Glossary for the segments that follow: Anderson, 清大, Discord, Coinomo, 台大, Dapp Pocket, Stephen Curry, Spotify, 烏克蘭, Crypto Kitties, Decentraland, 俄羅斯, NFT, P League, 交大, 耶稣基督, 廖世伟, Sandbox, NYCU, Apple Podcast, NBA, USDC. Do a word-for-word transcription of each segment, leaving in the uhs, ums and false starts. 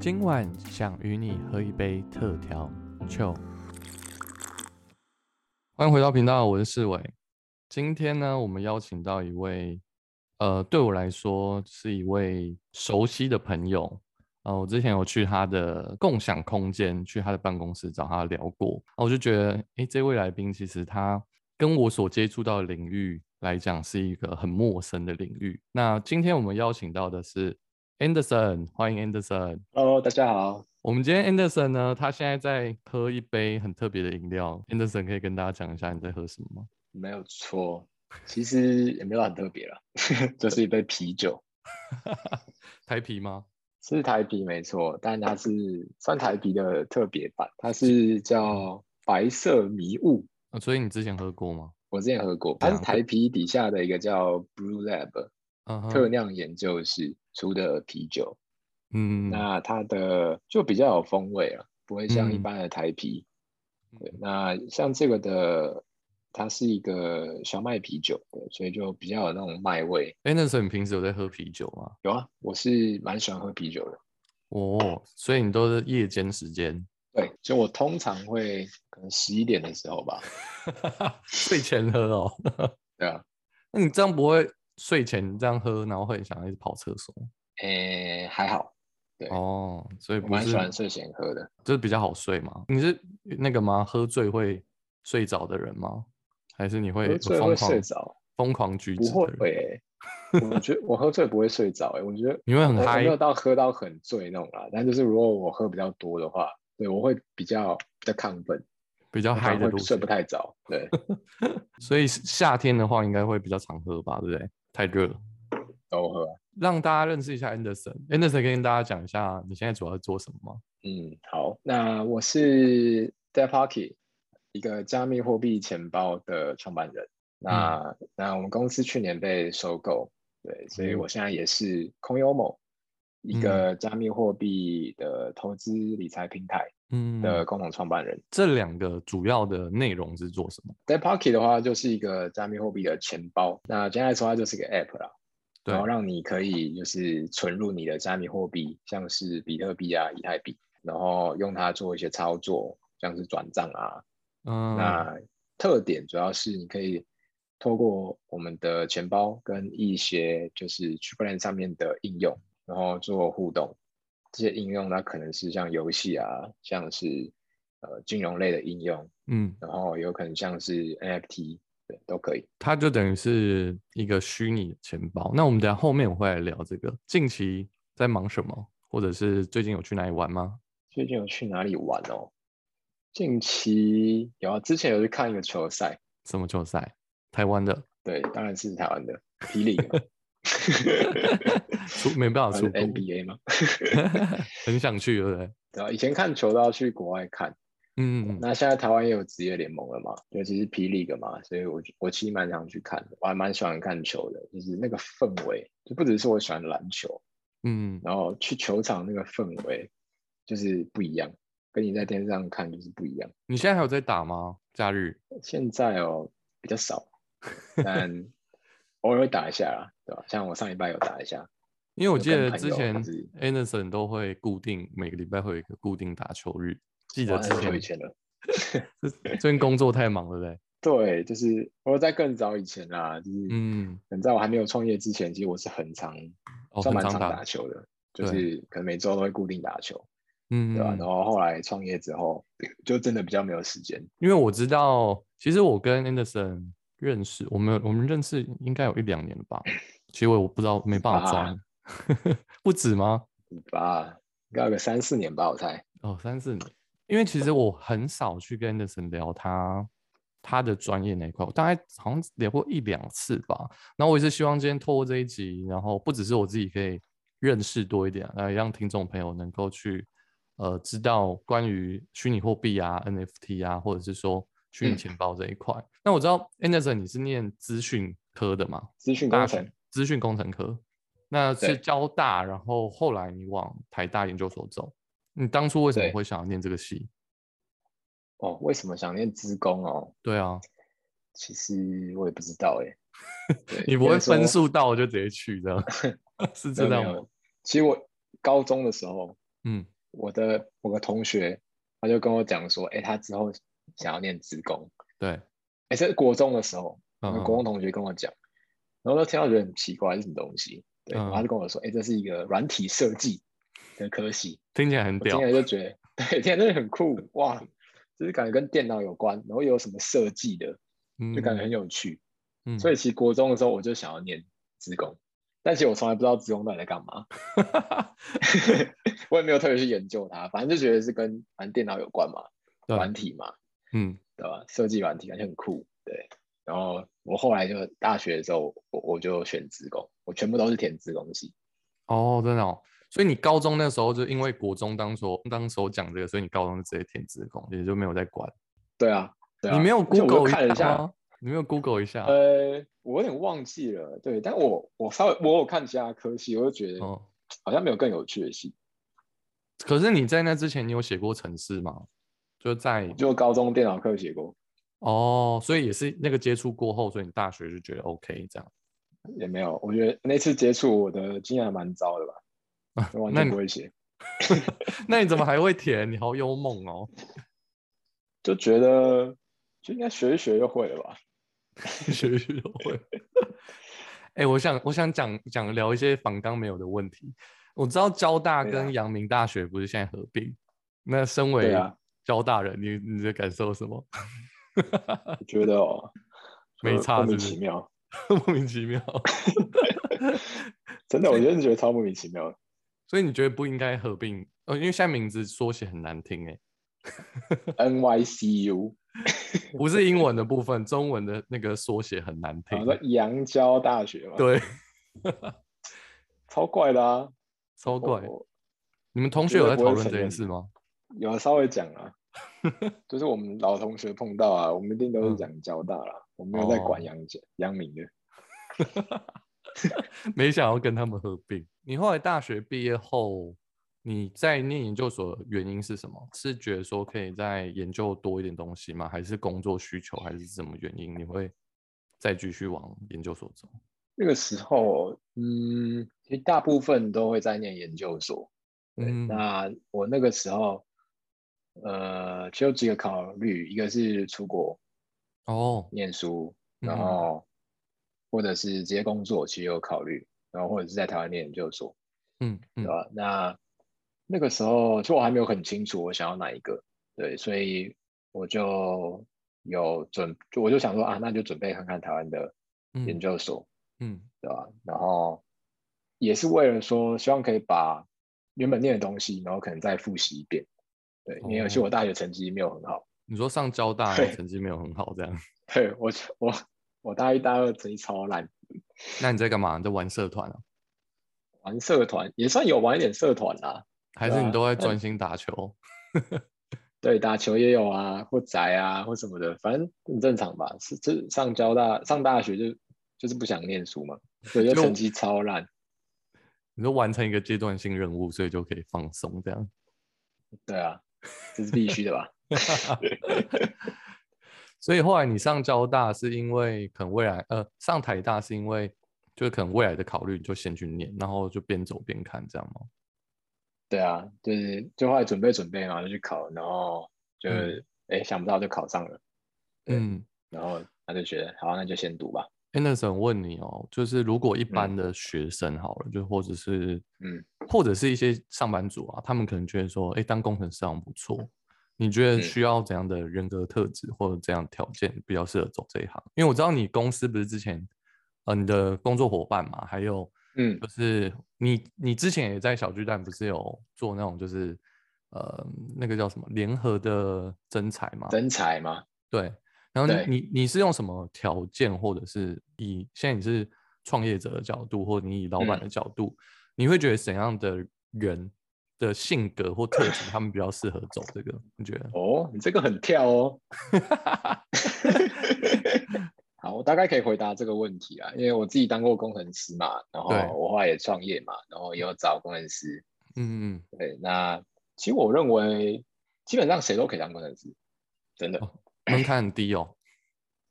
今晚想与你喝一杯特调酒。欢迎回到频道，我是世伟。今天呢，我们邀请到一位，呃，对我来说是一位熟悉的朋友。呃，我之前有去他的共享空间，去他的办公室找他聊过。啊，我就觉得，哎，这位来宾其实他跟我所接触到的领域来讲是一个很陌生的领域。那今天我们邀请到的是 Anderson， 欢迎 Anderson。Hello， 大家好。我们今天 Anderson 呢，他现在在喝一杯很特别的饮料。Anderson 可以跟大家讲一下你在喝什么吗？没有错，其实也没有很特别啦，就是一杯啤酒。台啤吗？是台啤没错，但它是算台啤的特别版，它是叫白色迷雾。哦，所以你之前喝过吗？我之前喝过，它是台啤底下的一个叫 Blue Lab、uh-huh. 特酿研究室出的啤酒。嗯，那它的就比较有风味了，不会像一般的台啤。嗯，对，那像这个的，它是一个小麦啤酒，所以就比较有那种麦味。Anderson， 你平时有在喝啤酒吗？有啊，我是蛮喜欢喝啤酒的。哦，所以你都是夜间时间？对，就我通常会可能十一点的时候吧，睡前喝哦。对啊，那你这样不会睡前这样喝，然后会想一直跑厕所？诶、欸，还好。对哦，所以不是我蛮喜欢睡前喝的，就是比较好睡嘛。你是那个吗？喝醉会睡着的人吗？还是你会疯狂疯狂举止？不会、欸，我觉得我喝醉不会睡着、欸。我觉得你会很嗨，我没有到喝到很醉那种啦。但就是如果我喝比较多的话，对我会比较比较亢奋，比较嗨的路线，睡不太着。对，所以夏天的话应该会比较常喝吧，对不对？太热了，都喝、啊。让大家认识一下 Anderson。Anderson 跟大家讲一下你现在主要做什么吗？嗯，好，那我是 Dapp Pocket。一个加密货币钱包的创办人，那、嗯、那我们公司去年被收购，对，所以我现在也是 Coinomo、嗯、一个加密货币的投资理财平台的共同创办人、嗯。这两个主要的内容是做什么 ？Dapp Pocket 的话就是一个加密货币的钱包，那简单来说它就是个 App 啦，然后让你可以就是存入你的加密货币，像是比特币啊、以太币，然后用它做一些操作，像是转账啊。嗯，那特点主要是你可以透过我们的钱包跟一些就是 Decentraland 上面的应用，然后做互动。这些应用它可能是像游戏啊，像是、呃、金融类的应用，嗯，然后有可能像是 N F T， 对，都可以。它就等于是一个虚拟的钱包。那我们等一下后面我会来聊这个。近期在忙什么，或者是最近有去哪里玩吗？最近有去哪里玩哦？近期有啊，之前有去看一个球赛。什么球赛？台湾的？对，当然是台湾的 P League。没办法出 N B A 吗？很想去，对不对？对啊，以前看球都要去国外看。嗯，那现在台湾也有职业联盟了嘛，尤其是 P League 嘛，所以我我其实蛮想去看的，我还蛮喜欢看球的，就是那个氛围，就不只是我喜欢篮球，嗯，然后去球场那个氛围就是不一样。跟你在电视上看就是不一样。你现在还有在打吗？假日？现在哦，比较少，但偶尔会打一下啦，对吧？像我上礼拜有打一下，因为我记得之前 Anderson 都会固定每个礼拜会有一个固定打球日。记得之前以前了，最近工作太忙了，对不对？对，就是我在更早以前啦，就是嗯，很在我还没有创业之前，其实我是很常、哦、算蛮常打球的，就是可能每周都会固定打球。嗯，对吧、啊？然后后来创业之后，就真的比较没有时间。因为我知道，其实我跟 Anderson 认识，我们我们认识应该有一两年了吧？其实我不知道，没办法抓，啊、不止吗？吧，应该有个三四年吧，我猜。哦，三四年。因为其实我很少去跟 Anderson 聊他他的专业那一块，我大概好像聊过一两次吧。然后我也是希望今天透过这一集，然后不只是我自己可以认识多一点，然后让听众朋友能够去。呃，知道关于虚拟货币啊、N F T 啊，或者是说虚拟钱包这一块、嗯。那我知道 Anderson 你是念资讯科的嘛？资讯工程，资讯工程科。那是交大，然后后来你往台大研究所走。你当初为什么会想要念这个系？哦，为什么想念资工哦？对啊，其实我也不知道哎、欸。你不会分数到我就直接去的，是这样吗？其实我高中的时候。嗯，我的我的同学他就跟我讲说，哎、欸，他之后想要念职工。对，哎、欸，是国中的时候，我国中同学跟我讲，然后他听到觉得很奇怪，是什么东西？对，嗯、然后他就跟我说，哎、欸，这是一个软体设计的科系，听起来很屌，我听起来就觉得，对，听起来真的很酷，哇，就是感觉跟电脑有关，然后有什么设计的，就感觉很有趣。嗯，所以其实国中的时候我就想要念职工。但其实我从来不知道职工到底在干嘛，我也没有特别去研究它，反正就觉得是跟反正电脑有关嘛，软体嘛，嗯，对吧？设计软体感觉很酷，对。然后我后来就大学的时候，我我就选职工，我全部都是填职工系。哦，真的哦。所以你高中那时候就因为国中当时当时讲这个，所以你高中就直接填职工，也就没有在管。对啊，对啊。你没有 Google 看一下？你没有 Google 一下？呃，我有点忘记了，对，但我我稍微我有看其他科系，我就觉得好像没有更有趣的系。哦、可是你在那之前，你有写过程式吗？就在就高中电脑课写过。哦，所以也是那个接触过后，所以你大学就觉得 OK 这样？也没有，我觉得那次接触我的经验还蛮糟的吧，啊、完全不会写。那你怎么还会填？你好幽梦哦！就觉得就应该学一学就会了吧。学习都会。哎、欸，我想，我想讲讲聊一些访纲没有的问题。我知道交大跟阳明大学不是现在合并，那身为交大人，你你的感受是什么？我觉得哦，没差是不是，莫名其妙，莫名其妙。真的，我真的觉得超莫名其妙的。所以你觉得不应该合并？哦，因为现在名字缩写很难听哎。N Y C U 不是英文的部分，中文的那个缩写很难听。阳交大学嘛，对，超怪的啊，超怪。你们同学有在讨论这件事吗？有啊，稍微讲啊，就是我们老同学碰到啊，我们一定都是讲交大啦，我没有在管阳阳明的，没想要跟他们合并。你后来大学毕业后，你在念研究所的原因是什么？是觉得说可以再研究多一点东西吗？还是工作需求？还是什么原因你会再继续往研究所走？那个时候，嗯，其实大部分都会在念研究所。对，嗯、那我那个时候，呃，只有几个考虑，一个是出国哦念书，然后、嗯、或者是直接工作，其实有考虑，然后或者是在台湾念研究所，嗯，嗯对吧？那那个时候，其实我还没有很清楚我想要哪一个，对，所以我就有准，就我就想说啊，那就准备看看台湾的研究所，嗯，嗯对吧？然后也是为了说，希望可以把原本念的东西，然后可能再复习一遍，对，哦、因为其实我大学成绩没有很好。你说上交大成绩没有很好，这样？对，我我我大一大二成绩超烂。那你在干嘛？你在玩社团啊？玩社团也算有玩一点社团啦。还是你都在专心打球？对，打球也有啊，或宅啊，或什么的，反正很正常吧。是，就上交大、上大学就就是不想念书嘛，所以就成绩超烂。你就完成一个阶段性任务，所以就可以放松这样。对啊，这是必须的吧？所以后来你上交大是因为可能未来，呃，上台大是因为就是可能未来的考虑，你就先去念，然后就边走边看这样吗？对啊，就是就后来准备准备嘛，就去考，然后就哎、嗯、想不到就考上了，嗯，然后他就觉得好，那就先读吧。Anderson 问你哦，就是如果一般的学生好了，嗯、就或者是嗯，或者是一些上班族啊，他们可能觉得说，哎，当工程师好像不错，嗯、你觉得需要怎样的人格特质或者怎样的条件比较适合走这一行？因为我知道你公司不是之前，呃，你的工作伙伴嘛，还有。嗯，就是你，你之前也在小巨蛋不是有做那种就是，呃，那个叫什么联合的征才吗？征才吗？对。然后你你是用什么条件，或者是以现在你是创业者的角度，或者你以老板的角度，嗯、你会觉得怎样的人的性格或特质，他们比较适合走这个？你觉得？哦，你这个很跳哦。好，我大概可以回答这个问题啦，因为我自己当过工程师嘛，然后我后来也创业嘛，然后也有找工程师，嗯嗯，对。那其实我认为，基本上谁都可以当工程师，真的、哦、门槛很低哦。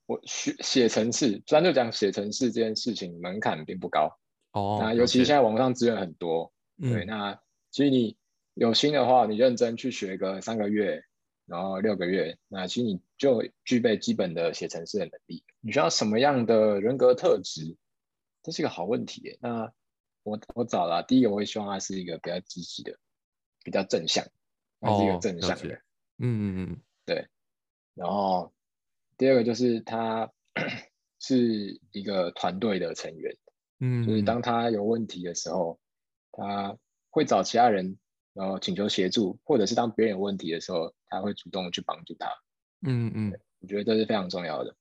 我写写程式，虽然就讲写程式这件事情门槛并不高哦，那尤其现在网上资源很多，嗯、对，那所以你有心的话，你认真去学个三个月，然后六个月，那其实你就具备基本的写程式的能力。你需要什么样的人格特质？这是一个好问题耶。那我我找了、啊、第一个，我也希望他是一个比较积极的，比较正向，他是一个正向的。哦、嗯嗯嗯，对。然后第二个就是他是一个团队的成员，嗯，就是当他有问题的时候，他会找其他人，然后请求协助，或者是当别人有问题的时候，他会主动去帮助他。嗯嗯，我觉得这是非常重要的。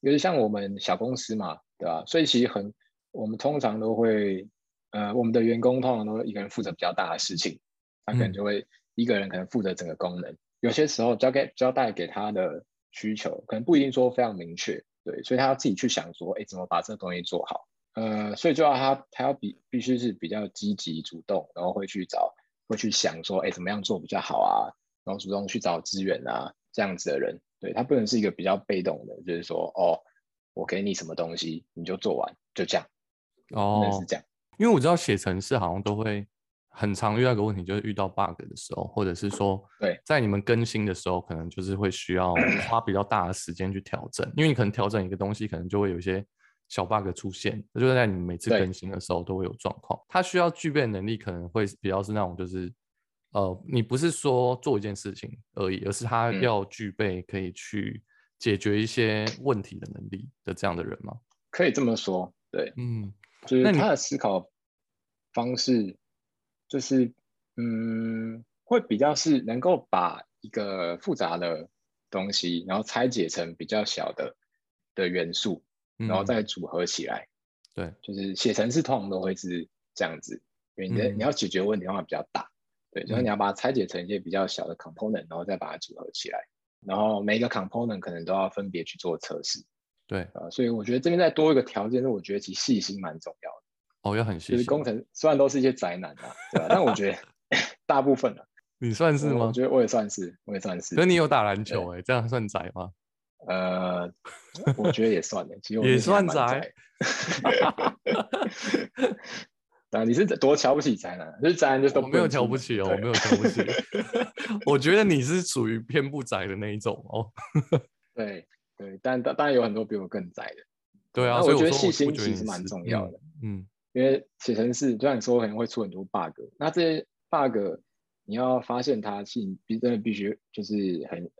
因为像我们小公司嘛，对吧？所以其实很，我们通常都会，呃，我们的员工通常都一个人负责比较大的事情，他可能就会一个人可能负责整个功能。嗯、有些时候交给交代给他的需求，可能不一定说非常明确，对，所以他要自己去想说，哎，怎么把这个东西做好？呃，所以就要他他要比必须是比较积极主动，然后会去找。会去想说，哎，怎么样做比较好啊？然后主动去找资源啊，这样子的人，对，他不能是一个比较被动的，就是说，哦，我给你什么东西，你就做完，就这样。哦，不能是这样，因为我知道写程式好像都会很常遇到一个问题，就是遇到 bug 的时候，或者是说，对，在你们更新的时候，可能就是会需要花比较大的时间去调整，因为你可能调整一个东西，可能就会有一些小 bug 出现，就是在你每次更新的时候都会有状况。它需要具备的能力可能会比较是那种，就是呃，你不是说做一件事情而已，而是它要具备可以去解决一些问题的能力的这样的人吗？可以这么说，对，嗯，就是他的思考方式，就是嗯，会比较是能够把一个复杂的东西，然后拆解成比较小的的元素。然后再组合起来、嗯、对，就是写程式通常都会是这样子，因为 你,、嗯、你要解决问题的话比较大，对，所以你要把它拆解成一些比较小的 component， 然后再把它组合起来，然后每一个 component 可能都要分别去做测试，对、呃、所以我觉得这边再多一个条件是，我觉得其实细心蛮重要的。哦，要很细心，就是工程虽然都是一些宅男啊，对吧、啊？但我觉得大部分、啊、你算是吗？我觉得我也算是，我也算是。可是你有打篮球哎、欸，这样算宅吗？呃，我觉得也算了，其实我也算宅。啊，你是多瞧不起宅男？就是宅男就都不我没有瞧不起哦，我没有瞧不起。我觉得你是属于偏不宅的那一种哦。对对，但当然有很多比我更宅的。对啊，所以我觉得细心其实蛮重要的。嗯，因为写程式，就像你说，可能会出很多 bug。那这些 bug， 你要发现它，其实真的必须就是很。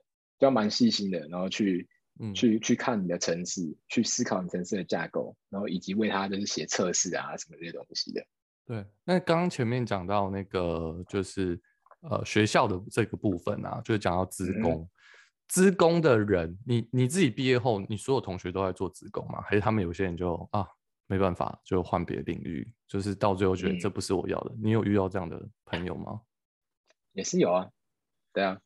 要蛮细心的，然后去、嗯、去去看你的程式，去思考你程式的架构，然后以及为它就是写测试啊什么这些东西的。对，那刚刚前面讲到那个就是呃学校的这个部分啊，就是讲到资工、嗯，资工的人，你你自己毕业后，你所有同学都在做资工吗？还是他们有些人就啊没办法，就换别的领域，就是到最后觉得这不是我要的。嗯、你有遇到这样的朋友吗？也是有啊，对啊。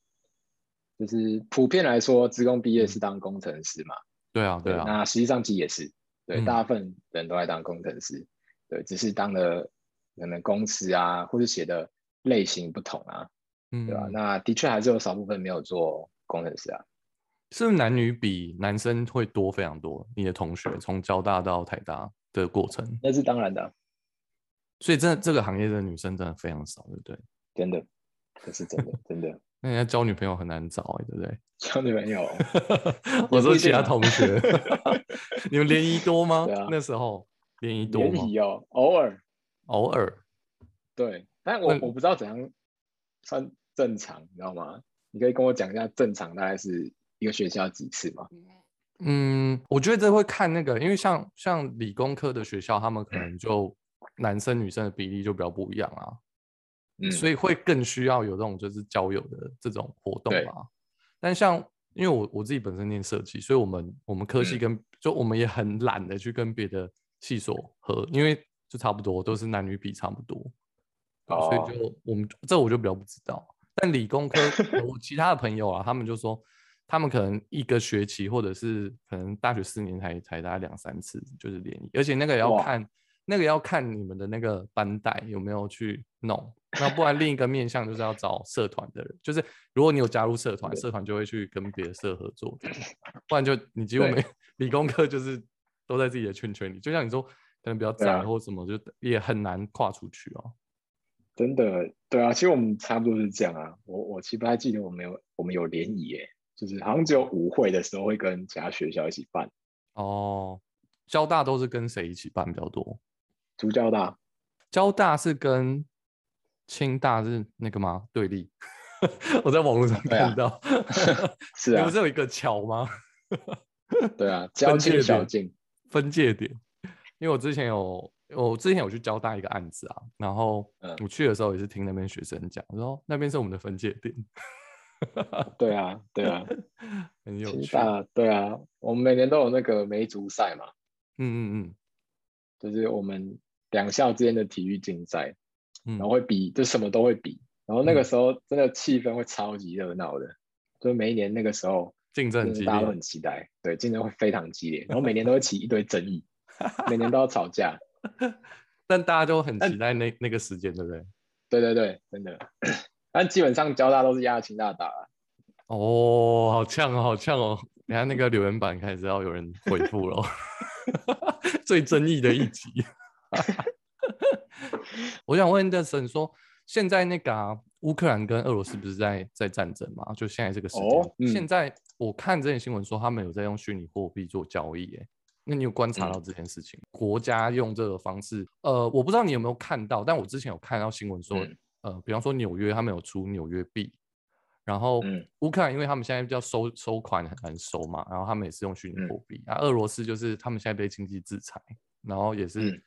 就是普遍来说，资工毕业是当工程师嘛？对啊，对啊。那实际上其实也是，对、嗯，大部分人都在当工程师，对，只是当的可能公司啊，或是写的类型不同啊，嗯，对吧、啊？那的确还是有少部分没有做工程师啊。是不是男女比男生会多非常多？你的同学从交大到台大的过程，那是当然的、啊。所以真的这个行业的女生真的非常少，对不对？真的，这是真的，真的。那人家交女朋友很难找、欸，对不对？交女朋友，我说其他同学，你们联谊多吗、啊？那时候联谊多吗？联谊哦，偶尔，偶尔，对。但我我不知道怎样算正常，你知道吗？你可以跟我讲一下正常大概是一个学校几次吗？嗯，我觉得这会看那个，因为像像理工科的学校，他们可能就男生女生的比例就比较不一样啊。嗯、所以会更需要有这种就是交友的这种活动吧。但像因为 我, 我自己本身念设计，所以我们我们科系跟、嗯、就我们也很懒得去跟别的系所合，因为就差不多都是男女比差不多，哦、所以就我们这我就比较不知道。但理工科我其他的朋友啊，他们就说他们可能一个学期或者是可能大学四年才才大概两三次就是联谊，而且那个也要看那个要看你们的那个班代有没有去弄。那不然另一个面向就是要找社团的人，就是如果你有加入社团，社团就会去跟别的社合作，不然就你几乎没理工科就是都在自己的圈圈里，就像你说可能比较窄或什么、啊、就也很难跨出去哦。真的，对啊，其实我们差不多是这样啊。我我其实不太记得我们有我们有联谊耶，就是好像只有舞会的时候会跟其他学校一起办。哦，交大都是跟谁一起办比较多？竹交大，交大是跟清大是那个吗？对立。我在网络上看到，啊是啊，不是有一个桥吗？对啊，交界小径，分界点。因为我之前有。我之前有去交大一个案子啊，然后我去的时候也是听那边学生讲，然后那边是我们的分界点。对啊，对啊，很有趣。对啊，我们每年都有那个梅竹赛嘛，嗯嗯嗯，就是我们两校之间的体育竞赛，然后会比，就什么都会比，然后那个时候真的气氛会超级热闹的，就每一年那个时候竞争大家都很期待，对，竞争会非常激烈，然后每年都会起一堆争议，每年都要吵架。但大家都很期待 那, 那个时间，对不对？对对对，真的。但基本上交大都是压清大打了。哦，好呛哦，好呛哦！等下那个留言板开始要有人回复了，最争议的一集。我想问Anderson说，现在那个、啊、乌克兰跟俄罗斯不是 在, 在战争嘛？就现在这个时间、哦嗯，现在我看这些新闻说他们有在用虚拟货币做交易、欸，那你有观察到这件事情、嗯、国家用这个方式呃，我不知道你有没有看到，但我之前有看到新闻说、嗯、呃，比方说纽约他们有出纽约币，然后、嗯、乌克兰因为他们现在叫 收, 收款很难收嘛，然后他们也是用虚拟货币、嗯啊、俄罗斯就是他们现在被经济制裁，然后也是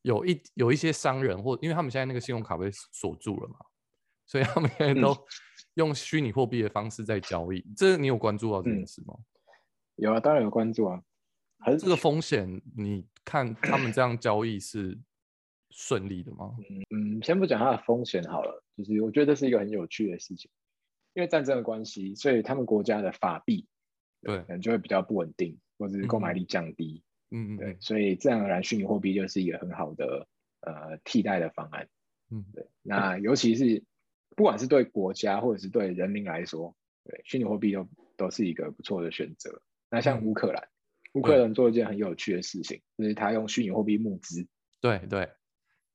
有 一,、嗯、有一些商人或因为他们现在那个信用卡被锁住了嘛，所以他们现在都用虚拟货币的方式在交易、嗯、这你有关注到这件事吗？有啊，当然有关注啊。这个风险你看他们这样交易是顺利的吗？嗯，先不讲它的风险好了，就是我觉得这是一个很有趣的事情，因为战争的关系，所以他们国家的法币对可能就会比较不稳定，或者是购买力降低，嗯，对，所以自然而然虚拟货币就是一个很好的呃替代的方案，嗯，对，那尤其是不管是对国家或者是对人民来说，对虚拟货币都都是一个不错的选择。那像乌克兰。嗯，乌克兰做一件很有趣的事情，就是他用虚拟货币募资。对对，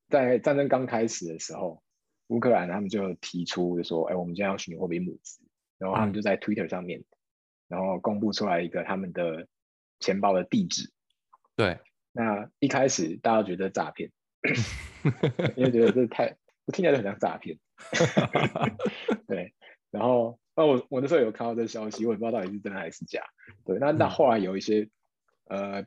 在战争刚开始的时候，乌克兰他们就提出就说：“哎，我们今天要虚拟货币募资。”然后他们就在 Twitter 上面，嗯、然后公布出来一个他们的钱包的地址。对，那一开始大家觉得诈骗，因为觉得这太我听起来就很像诈骗。对，然后那我我那时候有看到这消息，我也不知道到底是真还是假。对，那那后来有一些。呃，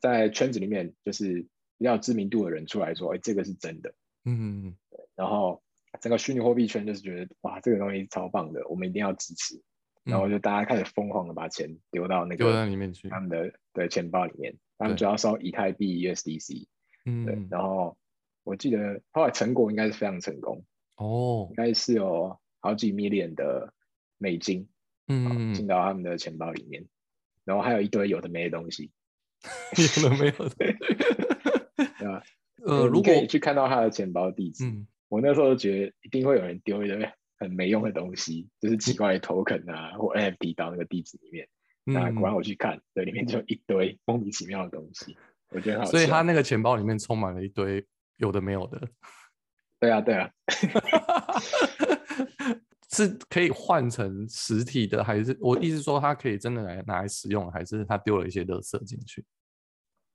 在圈子里面就是比较有知名度的人出来说，哎、欸，这个是真的，嗯，然后整个虚拟货币圈就是觉得哇，这个东西超棒的，我们一定要支持，然后就大家开始疯狂的把钱丢到那个丢到里面去，他们的对钱包里面，他们主要收以太币 U S D C， 嗯，对，然后我记得后来成果应该是非常成功哦，应该是有好几 million 的美金，嗯，进到他们的钱包里面。然后还有一堆有的没的东西，有的没有的，对吧？呃，如果你可以去看到他的钱包地址、嗯，我那时候就觉得一定会有人丢一堆很没用的东西，就是奇怪的 token 啊、嗯、或 N F T 到那个地址里面。嗯、那果然我去看，对，里面就一堆莫名其妙的东西，我觉得很好笑。所以他那个钱包里面充满了一堆有的没有的。对啊，对啊。是可以换成实体的，还是我意思说它可以真的来拿来使用，还是它丢了一些垃圾进去？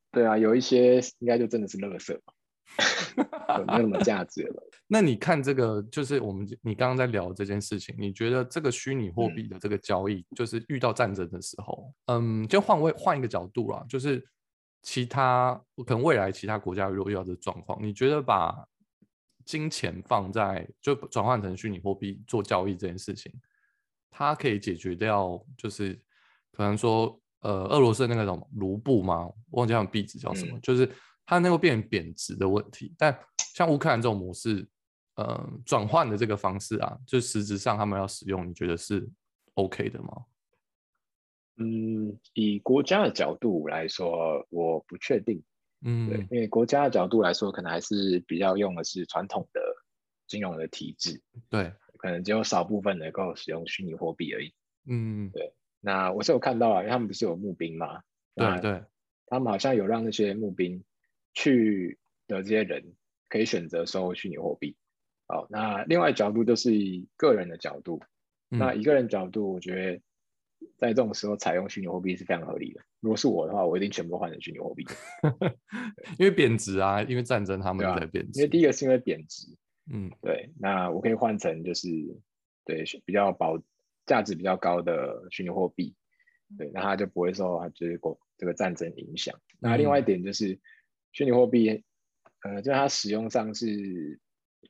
对啊，有一些应该就真的是垃圾吧，没有什么价值了。那你看这个，就是我们你刚刚在聊这件事情，你觉得这个虚拟货币的这个交易，嗯、就是遇到战争的时候，嗯，就换位换一个角度啦，就是其他可能未来其他国家如果遇到这状况，你觉得把金钱放在就转换成虚拟货币做交易这件事情，它可以解决掉，就是可能说，呃，俄罗斯那个卢布嘛，忘记他们币值叫什么，嗯、就是它能够变贬值的问题。但像乌克兰这种模式，呃，转换的这个方式啊，就实质上他们要使用，你觉得是 OK 的吗？嗯，以国家的角度来说，我不确定。嗯，对，因为国家的角度来说，可能还是比较用的是传统的金融的体制，对，可能只有少部分能够使用虚拟货币而已。嗯，对。那我是有看到啊，因为他们不是有募兵嘛，对对，他们好像有让那些募兵去的这些人可以选择收虚拟货币，好，那另外角度就是以个人的角度，嗯、那以个人角度，我觉得在这种时候采用虚拟货币是非常合理的。如果是我的话，我一定全部换成虚拟货币，因为贬值啊，因为战争他们在贬值、啊。因为第一个是因为贬值，嗯，对。那我可以换成就是对比较保价值比较高的虚拟货币，对，那它就不会受它就是这个战争影响。嗯、那另外一点就是虚拟货币，呃，就是它使用上是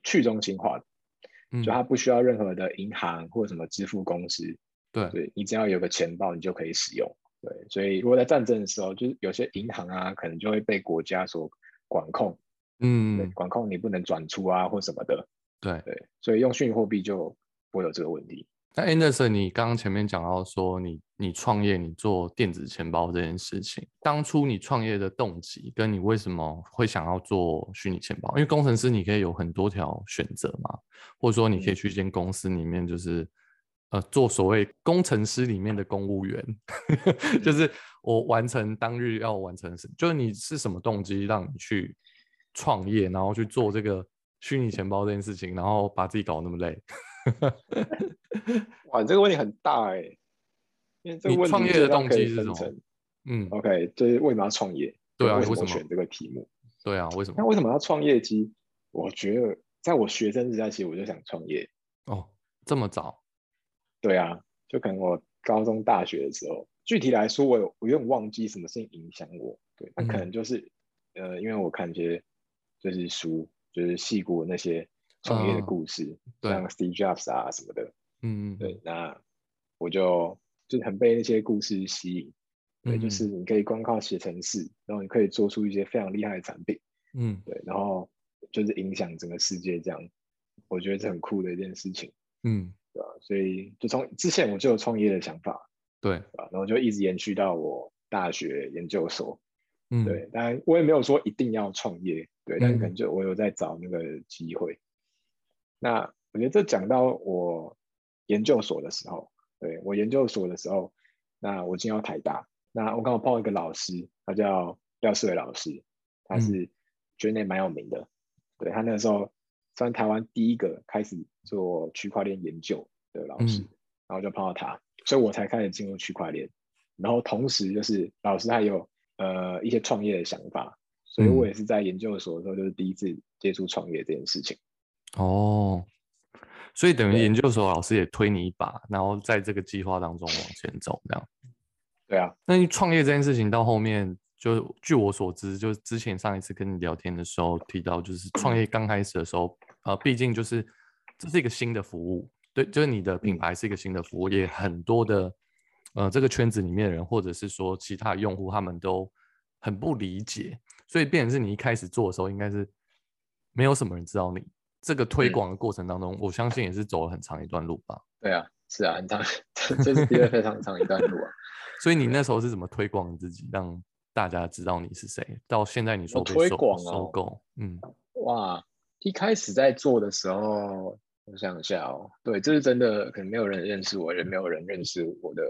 去中心化的，就它不需要任何的银行或什么支付公司。嗯对， 对，你只要有个钱包，你就可以使用。对，所以如果在战争的时候，就是有些银行啊，可能就会被国家所管控，嗯，对，管控你不能转出啊或什么的。对对，所以用虚拟货币就不会有这个问题。那 Anderson， 你刚刚前面讲到说你你创业，你做电子钱包这件事情，当初你创业的动机，跟你为什么会想要做虚拟钱包？因为工程师你可以有很多条选择嘛，或者说你可以去一间公司里面就是。呃，做所谓工程师里面的公务员，就是我完成当日要完成的事，就是你是什么动机让你去创业，然后去做这个虚拟钱包这件事情，然后把自己搞那么累？哇，这个问题很大哎、欸，因为这个问题创业的动机是什么？嗯 ，OK， 就是为什么要创业？对啊，为什么选这个题目？对啊，为什么？那为什么要创业？其实我觉得，在我学生时代，其实我就想创业。哦，这么早。对啊，就可能我高中大学的时候，具体来说我有我有点忘记什么事情影响我，对，那可能就是、嗯、呃，因为我看一些就是书，就是矽谷那些创业的故事，哦、像 Steve Jobs 啊什么的，嗯，对，那我就就很被那些故事吸引，对，嗯、就是你可以光靠写程式，然后你可以做出一些非常厉害的产品，嗯，对，然后就是影响整个世界这样，我觉得是很酷的一件事情，嗯。对啊，所以就从之前我就有创业的想法，对，啊，然后就一直延续到我大学研究所，嗯，对，但我也没有说一定要创业，对，嗯、但可能就我有在找那个机会。那我觉得这讲到我研究所的时候，对我研究所的时候，那我进到台大，那我刚好碰到一个老师，他叫廖世伟老师，他是圈内蛮有名的，嗯、对他那个时候。算台湾第一个开始做区块链研究的老师，嗯、然后就碰到他，所以我才开始进入区块链。然后同时就是老师还有呃一些创业的想法，所以我也是在研究所的时候就是第一次接触创业这件事情。哦，所以等于研究所老师也推你一把，然后在这个计划当中往前走，这样。对啊，那你创业这件事情到后面。就据我所知，就是之前上一次跟你聊天的时候提到，就是创业刚开始的时候，呃，毕竟就是这是一个新的服务，对，就是你的品牌是一个新的服务，也很多的呃这个圈子里面的人，或者是说其他用户，他们都很不理解，所以变成是你一开始做的时候，应该是没有什么人知道你这个推广的过程当中，嗯、我相信也是走了很长一段路吧。对啊，是啊，很长，这是的非常长一段路啊。所以你那时候是怎么推广自己让？大家知道你是谁，到现在你说被收推广、哦、收购，嗯，哇，一开始在做的时候，我想一下哦，对，这是真的，可能没有人认识我，也没有人认识我的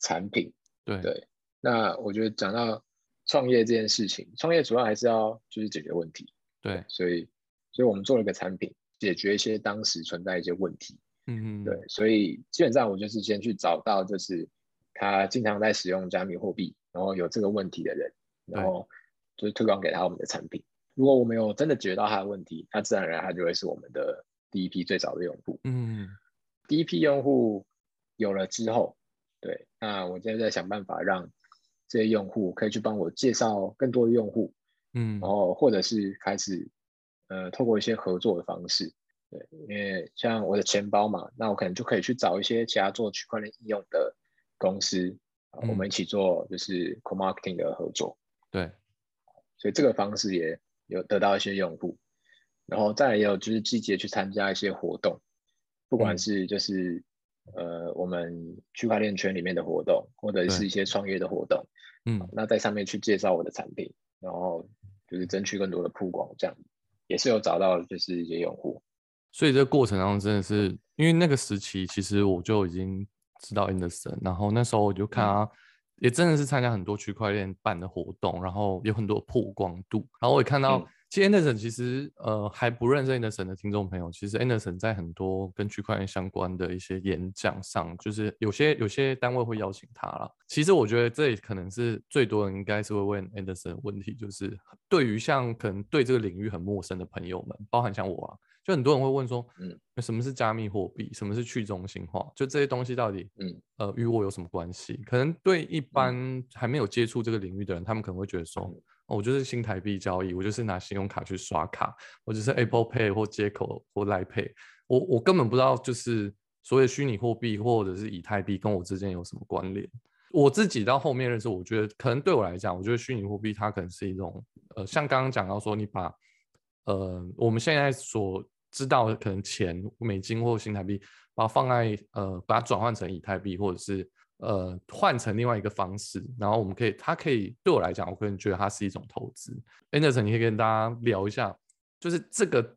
产品，对对。那我觉得讲到创业这件事情，创业主要还是要就是解决问题，对，所以所以我们做了一个产品，解决一些当时存在一些问题，嗯嗯，对，所以基本上我就是先去找到就是他经常在使用加密货币。然后有这个问题的人，然后就是推广给他我们的产品。如果我们有真的解决到他的问题，那自然而然他就会是我们的第一批最早的用户。嗯，第一批用户有了之后，对，那我现在在想办法让这些用户可以去帮我介绍更多的用户，嗯，然后或者是开始呃透过一些合作的方式，对，因为像我的钱包嘛，那我可能就可以去找一些其他做区块链应用的公司。我们一起做就是 co-marketing 的合作，对，所以这个方式也有得到一些用户，然后再也有就是积极去参加一些活动，不管是就是、嗯、呃我们区块链圈里面的活动，或者是一些创业的活动，嗯，那在上面去介绍我的产品，然后就是争取更多的曝光，这样也是有找到就是一些用户，所以这个过程当中真的是因为那个时期，其实我就已经。知道 Anderson， 然后那时候我就看他，也真的是参加很多区块链办的活动，然后有很多曝光度，然后我也看到其实 Anderson 其实呃还不认识 Anderson 的听众朋友，其实 Anderson 在很多跟区块链相关的一些演讲上，就是有些有些单位会邀请他啦。其实我觉得这也可能是最多人应该是会问 Anderson 的问题，就是对于像可能对这个领域很陌生的朋友们，包含像我啊，就很多人会问说，嗯，什么是加密货币？什么是去中心化？就这些东西到底，嗯，呃，与我有什么关系？可能对一般还没有接触这个领域的人，他们可能会觉得说，嗯哦、我就是新台币交易，我就是拿信用卡去刷卡，我就是 Apple Pay 或接口或 Line Pay， 我我根本不知道就是所谓虚拟货币或者是以太币跟我之间有什么关联。我自己到后面认识，我觉得可能对我来讲，我觉得虚拟货币它可能是一种，呃，像刚刚讲到说，你把呃我们现在所知道的可能钱美金或新台币，把它放在呃把它转换成以太币，或者是呃换成另外一个方式，然后我们可以它可以对我来讲，我个人觉得它是一种投资。 Anderson 你可以跟大家聊一下，就是这个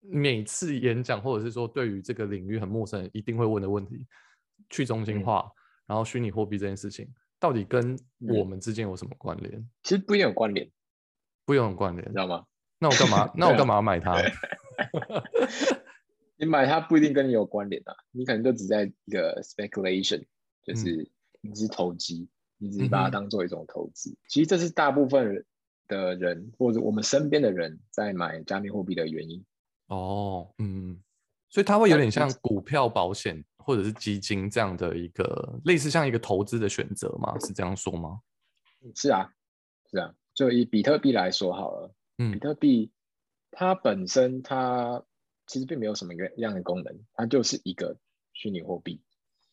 每次演讲或者是说对于这个领域很陌生人一定会问的问题，去中心化、嗯、然后虚拟货币这件事情到底跟我们之间有什么关联、嗯、其实不一定有关联，不一定有关联，知道吗？那我干嘛那我干嘛要买它？你买它不一定跟你有关联啊，你可能就只在一个 speculation， 就是你只是投机、嗯、你只是把它当做一种投资、嗯、其实这是大部分的人或者我们身边的人在买加密货币的原因哦，嗯，所以它会有点像股票保险或者是基金这样的一个类似像一个投资的选择吗？是这样说吗？是啊是啊，就以比特币来说好了，嗯、比特币它本身它其实并没有什么样的功能，它就是一个虚拟货币。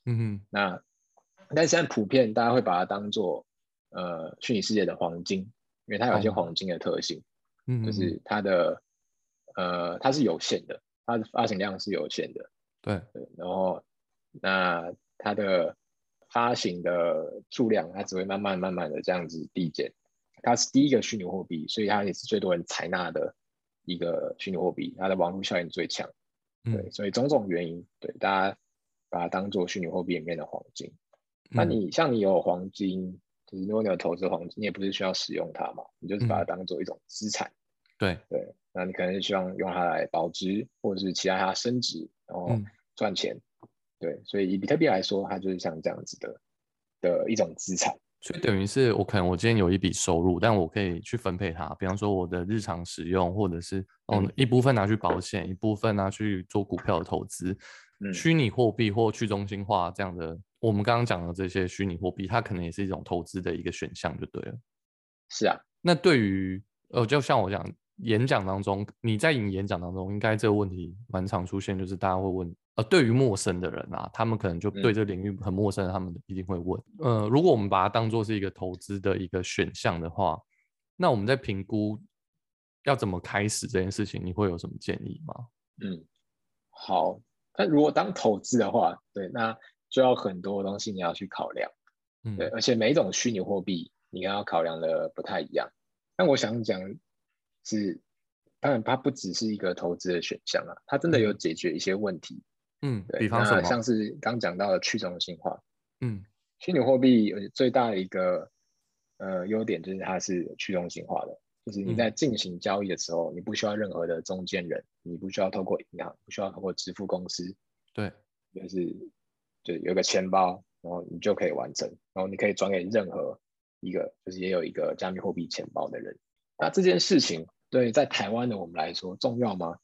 嗯哼，那但现在普遍大家会把它当作呃虚拟世界的黄金，因为它有一些黄金的特性，哦、就是它的呃它是有限的，它的发行量是有限的。对，对然后那它的发行的数量，它只会慢慢慢慢的这样子递减。它是第一个虚拟货币，所以它也是最多人采纳的一个虚拟货币，它的网络效应最强、嗯、对，所以种种原因，对，大家把它当做虚拟货币里面的黄金、嗯、那你像你有黄金，就是如果你有投资黄金，你也不是需要使用它嘛，你就是把它当做一种资产、嗯、对对，那你可能是希望用它来保值或者是期待它升值然后赚钱、嗯、对，所以以比特币来说，它就是像这样子的的一种资产，所以等于是我可能我今天有一笔收入，但我可以去分配它，比方说我的日常使用，或者是、嗯哦、一部分拿去保险，一部分拿去做股票的投资。虚拟货币或去中心化这样的，我们刚刚讲的这些虚拟货币，它可能也是一种投资的一个选项，就对了。是啊，那对于呃，就像我讲演讲当中，你在演讲当中，应该这个问题蛮常出现，就是大家会问。呃，对于陌生的人啊，他们可能就对这个领域很陌生、嗯、他们一定会问。呃，如果我们把它当作是一个投资的一个选项的话，那我们在评估要怎么开始这件事情，你会有什么建议吗？嗯，好，那如果当投资的话，对，那就要很多东西你要去考量，嗯，对，而且每一种虚拟货币你要考量的不太一样。但我想讲是，当然它不只是一个投资的选项啊，它真的有解决一些问题。嗯嗯，比方说像是刚讲到的去中心化，嗯，虚拟货币最大的一个呃优点就是它是去中心化的，就是你在进行交易的时候，嗯、你不需要任何的中间人，你不需要透过银行，不需要透过支付公司，对，就是就有一个钱包，然后你就可以完成，然后你可以转给任何一个，就是也有一个加密货币钱包的人。那这件事情对在台湾的我们来说重要吗？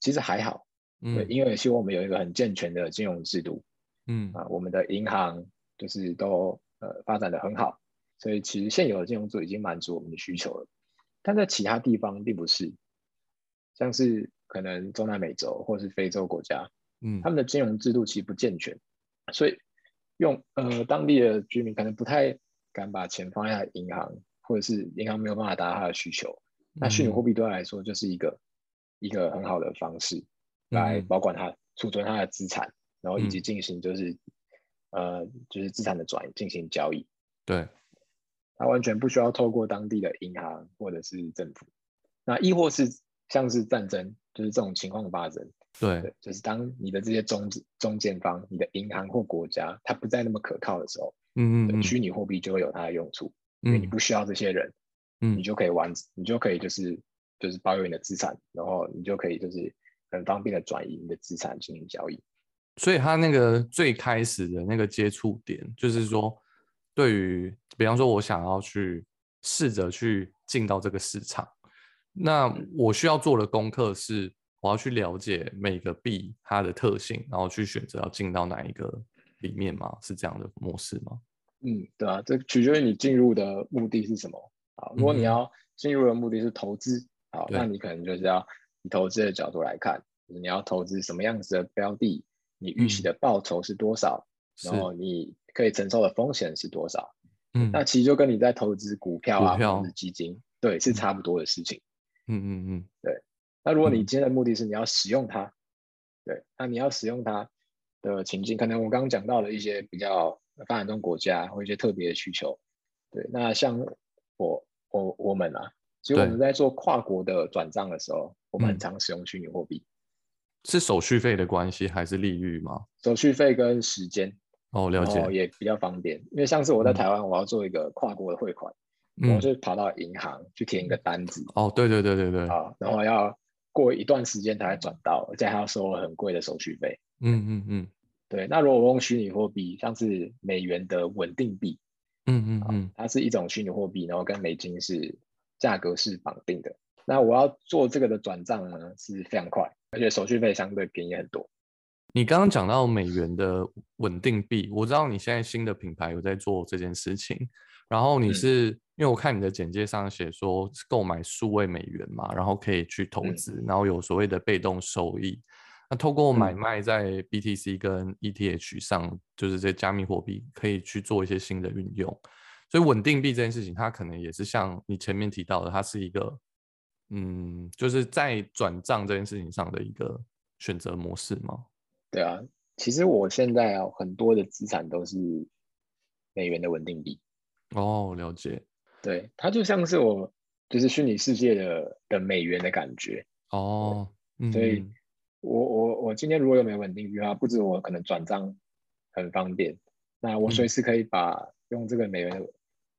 其实还好。对，因为希望我们有一个很健全的金融制度，嗯啊，我们的银行就是都呃发展的很好，所以其实现有的金融制度已经满足我们的需求了。但在其他地方并不是，像是可能中南美洲或是非洲国家，嗯，他们的金融制度其实不健全，所以用呃当地的居民可能不太敢把钱放在银行，或者是银行没有办法达到他的需求。那虚拟货币对他来说就是一个一个很好的方式。来保管它、储存它的资产，然后以及进行就是、嗯、呃，就是资产的转移进行交易。对，它完全不需要透过当地的银行或者是政府。那亦或是像是战争，就是这种情况发生。对，对就是当你的这些中中间方，你的银行或国家，它不再那么可靠的时候，嗯嗯嗯，虚拟货币就会有它的用处，嗯、因为你不需要这些人，嗯、你就可以完，你就可以就是就是保有你的资产，然后你就可以就是可能方便的转移你的资产进行交易。所以他那个最开始的那个接触点就是说，对于比方说我想要去试着去进到这个市场，那我需要做的功课是我要去了解每个币它的特性，然后去选择要进到哪一个里面吗？是这样的模式吗？嗯，对啊，这取决于你进入的目的是什么。好，如果你要进入的目的是投资，好，那你可能就是要以投资的角度来看，你要投资什么样子的标的，你预期的报酬是多少，嗯、然后你可以承受的风险是多少。嗯，那其实就跟你在投资股票啊，或者基金，对，是差不多的事情。嗯嗯嗯，对。那如果你今天的目的是你要使用它，嗯、对，那你要使用它的情境，可能我刚刚讲到了一些比较发展中国家或一些特别的需求，对，那像我我我们啊，其实我们在做跨国的转账的时候，我们很常使用虚拟货币。是手续费的关系还是利率吗？手续费跟时间。哦，了解。也比较方便，因为上次我在台湾，我要做一个跨国的汇款，嗯、我就跑到银行去填一个单子。哦，对对对对对。啊，然后要过一段时间才会转到，而且还要收很贵的手续费。嗯嗯嗯。对，那如果我用虚拟货币，像是美元的稳定币，嗯嗯嗯、啊，它是一种虚拟货币，然后跟美金是价格是绑定的。那我要做这个的转账呢，是非常快，而且手续费相对便宜很多。你刚刚讲到美元的稳定币，我知道你现在新的品牌有在做这件事情，然后你是、嗯、因为我看你的简介上写说购买数位美元嘛，然后可以去投资，嗯、然后有所谓的被动收益。那透过买卖在 B T C 跟 E T H 上，嗯、就是这加密货币可以去做一些新的运用，所以稳定币这件事情它可能也是像你前面提到的，它是一个嗯，就是在转账这件事情上的一个选择模式吗？对啊，其实我现在、啊、很多的资产都是美元的稳定币。哦，了解。对，它就像是我就是虚拟世界 的, 的美元的感觉。哦，嗯、所以我我我今天如果有美稳定币的话，不止我可能转账很方便，那我随时可以把用这个美元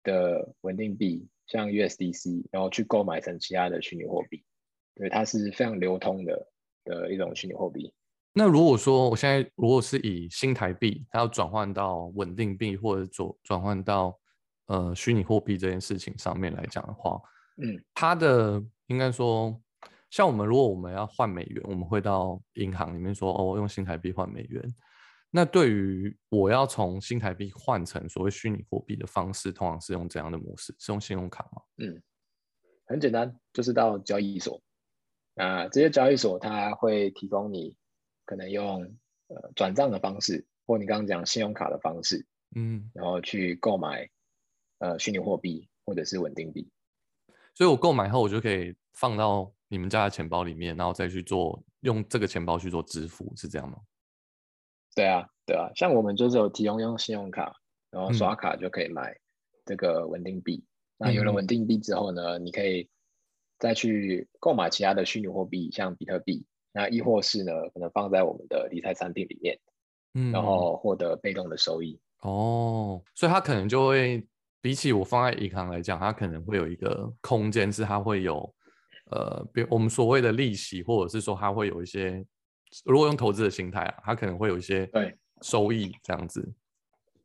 的稳定币，像 U S D C， 然后去购买成其他的虚拟货币，对，它是非常流通的的一种虚拟货币。那如果说我现在如果是以新台币，它要转换到稳定币或者转转换到呃虚拟货币这件事情上面来讲的话，嗯，它的应该说。像我们如果我们要换美元，我们会到银行里面说哦，用新台币换美元。那对于我要从新台币换成所谓虚拟货币的方式，通常是用怎样的模式？是用信用卡吗？嗯，很简单，就是到交易所。那这些交易所它会提供你可能用呃转账的方式，或你刚刚讲信用卡的方式，嗯，然后去购买呃虚拟货币或者是稳定币。所以我购买后，我就可以放到你们家的钱包里面，然后再去做用这个钱包去做支付，是这样吗？对啊，对啊，像我们就是有提供用信用卡，然后刷卡就可以买这个稳定币。嗯、那有了稳定币之后呢，你可以再去购买其他的虚拟货币，像比特币，那亦或是呢，可能放在我们的理财产品里面，嗯、然后获得被动的收益。哦，所以它可能就会比起我放在银行来讲，它可能会有一个空间，是它会有。呃，我们所谓的利息，或者是说它会有一些，如果用投资的心态啊，它可能会有一些收益这样子。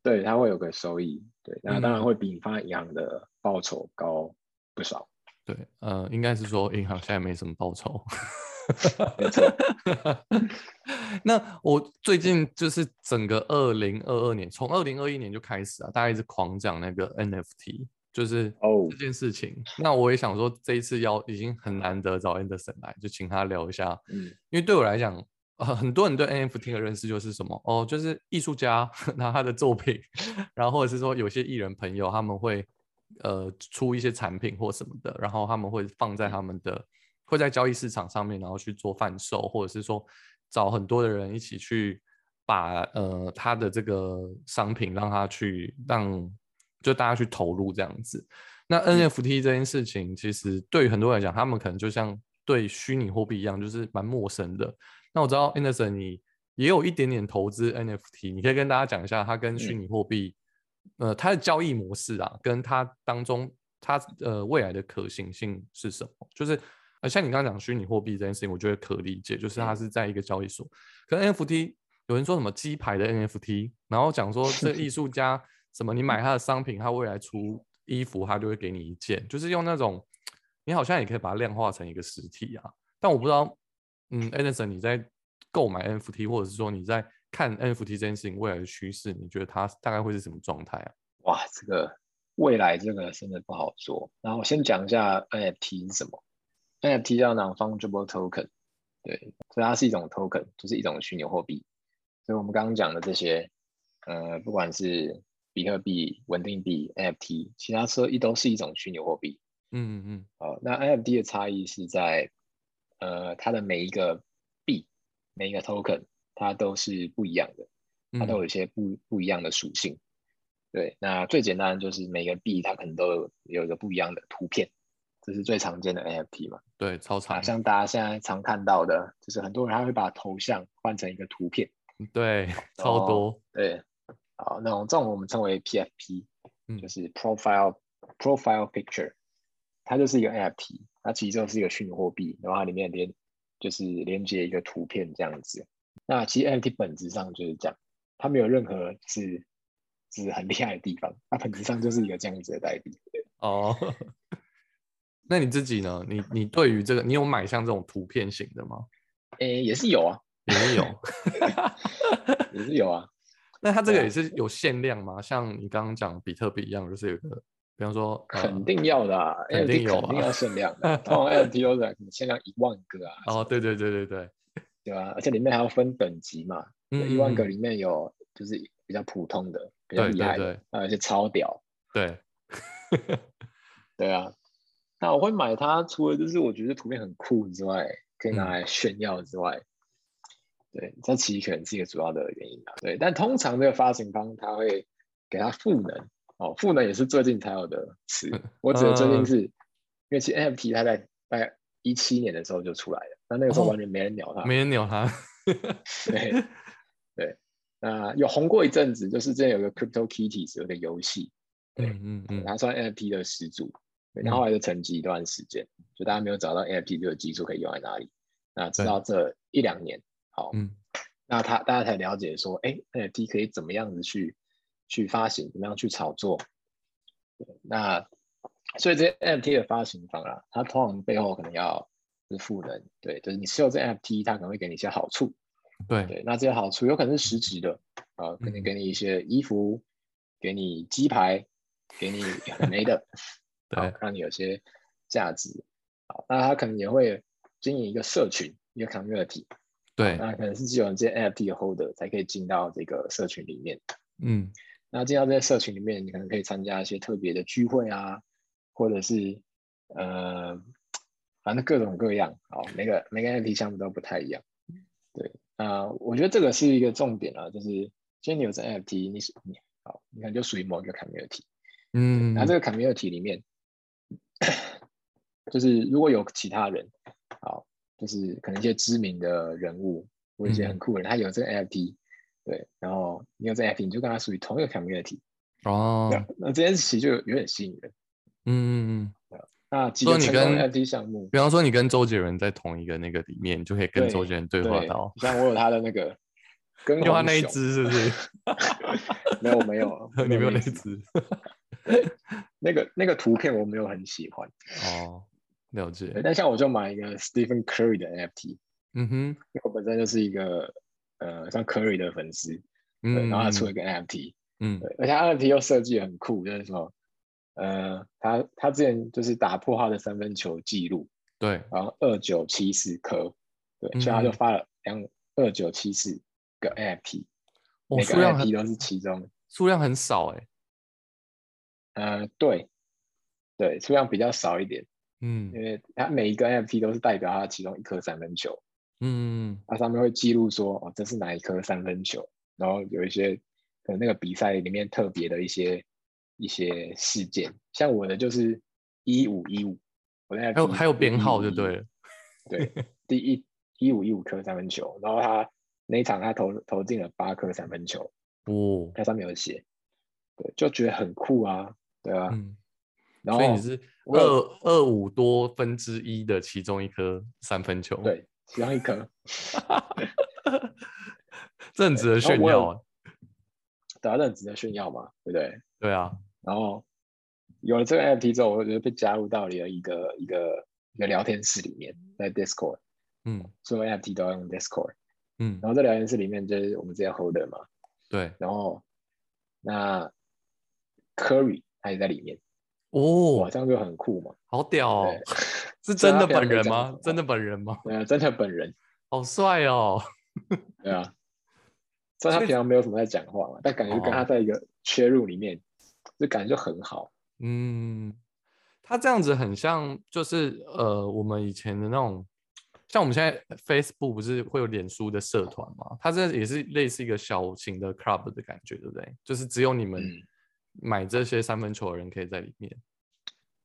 对，它会有个收益，对，那当然会比放在银行的报酬高不少。嗯、对，呃，应该是说银行现在没什么报酬。没错。那我最近就是整个二零二二年，从二零二一年就开始啊，大家一直狂讲那个 N F T。就是这件事情， oh. 那我也想说，这一次要已经很难得找 Anderson 来，就请他聊一下。嗯、因为对我来讲、呃，很多人对 N F T 的认识就是什么哦，就是艺术家拿他的作品，然后或者是说有些艺人朋友他们会呃出一些产品或什么的，然后他们会放在他们的会在交易市场上面，然后去做贩售，或者是说找很多的人一起去把呃他的这个商品让他去让。就大家去投入这样子，那 N F T 这件事情，其实对于很多人来讲，他们可能就像对虚拟货币一样，就是蛮陌生的。那我知道 Anderson 你也有一点点投资 N F T， 你可以跟大家讲一下它跟虚拟货币，嗯、呃，它的交易模式啊，跟它当中它呃未来的可行性是什么？就是像你刚刚讲虚拟货币这件事情我觉得可理解，就是它是在一个交易所，可是 N F T 有人说什么鸡排的 N F T， 然后讲说这艺术家什么你买他的商品他未来出衣服他就会给你一件，就是用那种你好像也可以把它量化成一个实体啊。但我不知道嗯 Anderson 你在购买 N F T 或者是说你在看 N F T 这件事情未来的趋势，你觉得它大概会是什么状态啊？哇，这个未来这个真的不好说。那我先讲一下 N F T 是什么。N F T 叫 Non-Fungible Token， 对，所以它是一种 token， 就是一种虚拟货币。所以我们刚刚讲的这些，呃，不管是比特币、稳定币、N F T， 其他车一都是一种虚拟货币。嗯嗯。好，那 N F T 的差异是在，呃，它的每一个币、每一个 token， 它都是不一样的，它都有一些 不, 不一样的属性。对，那最简单的就是每个币它可能都 有, 有一个不一样的图片，这是最常见的 N F T 嘛？对，超常、啊。像大家现在常看到的，就是很多人他会把头像换成一个图片。对，超多。对，好，那种这种我们称为 P F P，、嗯、就是 Profile Profile Picture， 它就是一个 N F T， 它其实就是一个虚拟货币，然后它里面连就是连接一个图片这样子。那其实 N F T 本质上就是这样，它没有任何是。是很厉害的地方，它本质上就是一个这样子的代币。哦，那你自己呢？你你对于这个，你有买像这种图片型的吗？诶、欸，也是有啊，也是有，也是有啊。那它这个也是有限量吗？像你刚刚讲比特币一样，就是有个，比方说，呃、肯定要的、啊，肯定有、啊，肯定要限量的。通常 N F T 都是限量一万个啊。哦，对对对对对，对啊，而且里面还要分等级嘛，一、嗯、万个里面有就是比较普通的。比较厉害的，而且超屌。对，对啊。那我会买它，除了就是我觉得图片很酷之外，可以拿来炫耀之外，嗯、对，这其实可能是一个主要的原因吧。对，但通常这个发行方他会给它赋能哦，赋能也是最近才有的词。我指的最近是，嗯、因为其实 N F T 它在在一七年的时候就出来了，但那个时候完全没人鸟它、哦，没人鸟它。对，对。那有红过一阵子，就是之前有个 Crypto Kitties 有个游戏，对，嗯嗯嗯，它算 N F T 的始祖，然后后来就沉寂一段时间，就大家没有找到 N F T 这个技术可以用在哪里。那直到这一两年，好，嗯、那他大家才了解说，哎、欸、，N F T 可以怎么样子去去发行，怎么样去炒作。那所以这些 N F T 的发行方啊，它通常背后可能要是赋能，对，就是你持有这 N F T， 它可能会给你一些好处。对, 对，那这些好处有可能是实质的，呃，可能给你一些衣服，嗯、给你鸡排，给你没的，对，让你有些价值。好，那他可能也会经营一个社群，一个 community。对，那可能是只有这些 N F T 的 holder 才可以进到这个社群里面。嗯，那进到这些社群里面，你可能可以参加一些特别的聚会啊，或者是呃，反正各种各样。好，每个每个 N F T 项目都不太一样。对。呃，我觉得这个是一个重点啊，就是今天你有这 N F T， 你你好，你可能就属于某一个 community， 嗯，那这个 community 里面，就是如果有其他人，好，就是可能一些知名的人物或一些很酷的人，嗯、他有这个 N F T， 对，然后你有这 N F T， 你就跟他属于同一个 community， 哦，那这件事情就有点吸引人，嗯嗯嗯。那几个成功的 N F T 项目，比方说你跟周杰伦在同一个那个里面，你就可以跟周杰伦对话到。像我有他的那个，跟他那一只是不是？没有没有，你没有那一只。那个那个图片我没有很喜欢。哦，了解。但像我就买一个 Stephen Curry 的 N F T， 嗯哼，因为我本身就是一个呃像 Curry 的粉丝，嗯，然后他出了一个 N F T， 嗯，而且 N F T 又设计很酷，就是什么？呃，他他之前就是打破他的三分球记录，对，然后二九七四颗，对，嗯、所以他就发了两二九七四个 N F T，、哦、每个 N F T 都是其中数量很少哎、欸，呃，对，对，数量比较少一点，嗯，因为他每一个 N F T 都是代表他其中一颗三分球，嗯，他上面会记录说哦这是哪一颗三分球，然后有一些可能那个比赛里面特别的一些。一些事件，像我的就是一五一五，我还有还有编号就对了，对，第一一五一五颗三分球，然后他那一场他投投进了八颗三分球，哦，他上面有写，对，就觉得很酷啊，对啊，嗯、然后所以你是二二五多分之一的其中一颗三分球，对，其中一颗，这很值得炫耀啊！对啊，这很值得炫耀嘛，对不对？对啊。然后有了这个 N F T 之后，我就被加入到了一个一个一个聊天室里面，在 Discord， 嗯，所有 N F T 都要用 Discord， 嗯，然后在聊天室里面就是我们这些 Holder 嘛，对，然后那 Curry 他也在里面。哦，这样就很酷嘛，好屌哦！是真的本人吗？真的本人吗？对啊，真的本人，好帅哦！对啊，虽然他平常没有什么在讲话嘛，但感觉跟他在一个切入里面，就感觉就很好。嗯，他这样子很像，就是呃，我们以前的那种，像我们现在 Facebook 不是会有脸书的社团嘛？他这也是类似一个小型的 club 的感觉，对不对？就是只有你们、嗯。买这些三分球的人可以在里面，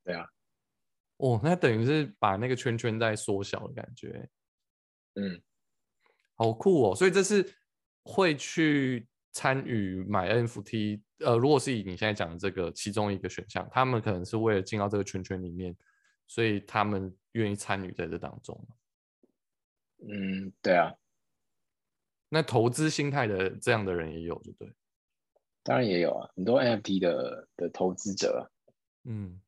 对啊，哦，那等于是把那个圈圈在缩小的感觉，嗯，好酷哦！所以这是会去参与买 N F T， 呃，如果是以你现在讲的这个其中一个选项，他们可能是为了进到这个圈圈里面，所以他们愿意参与在这当中。嗯，对啊，那投资心态的这样的人也有，对不对？当然也有啊，很多 N F T 的, 的投资者、啊，嗯，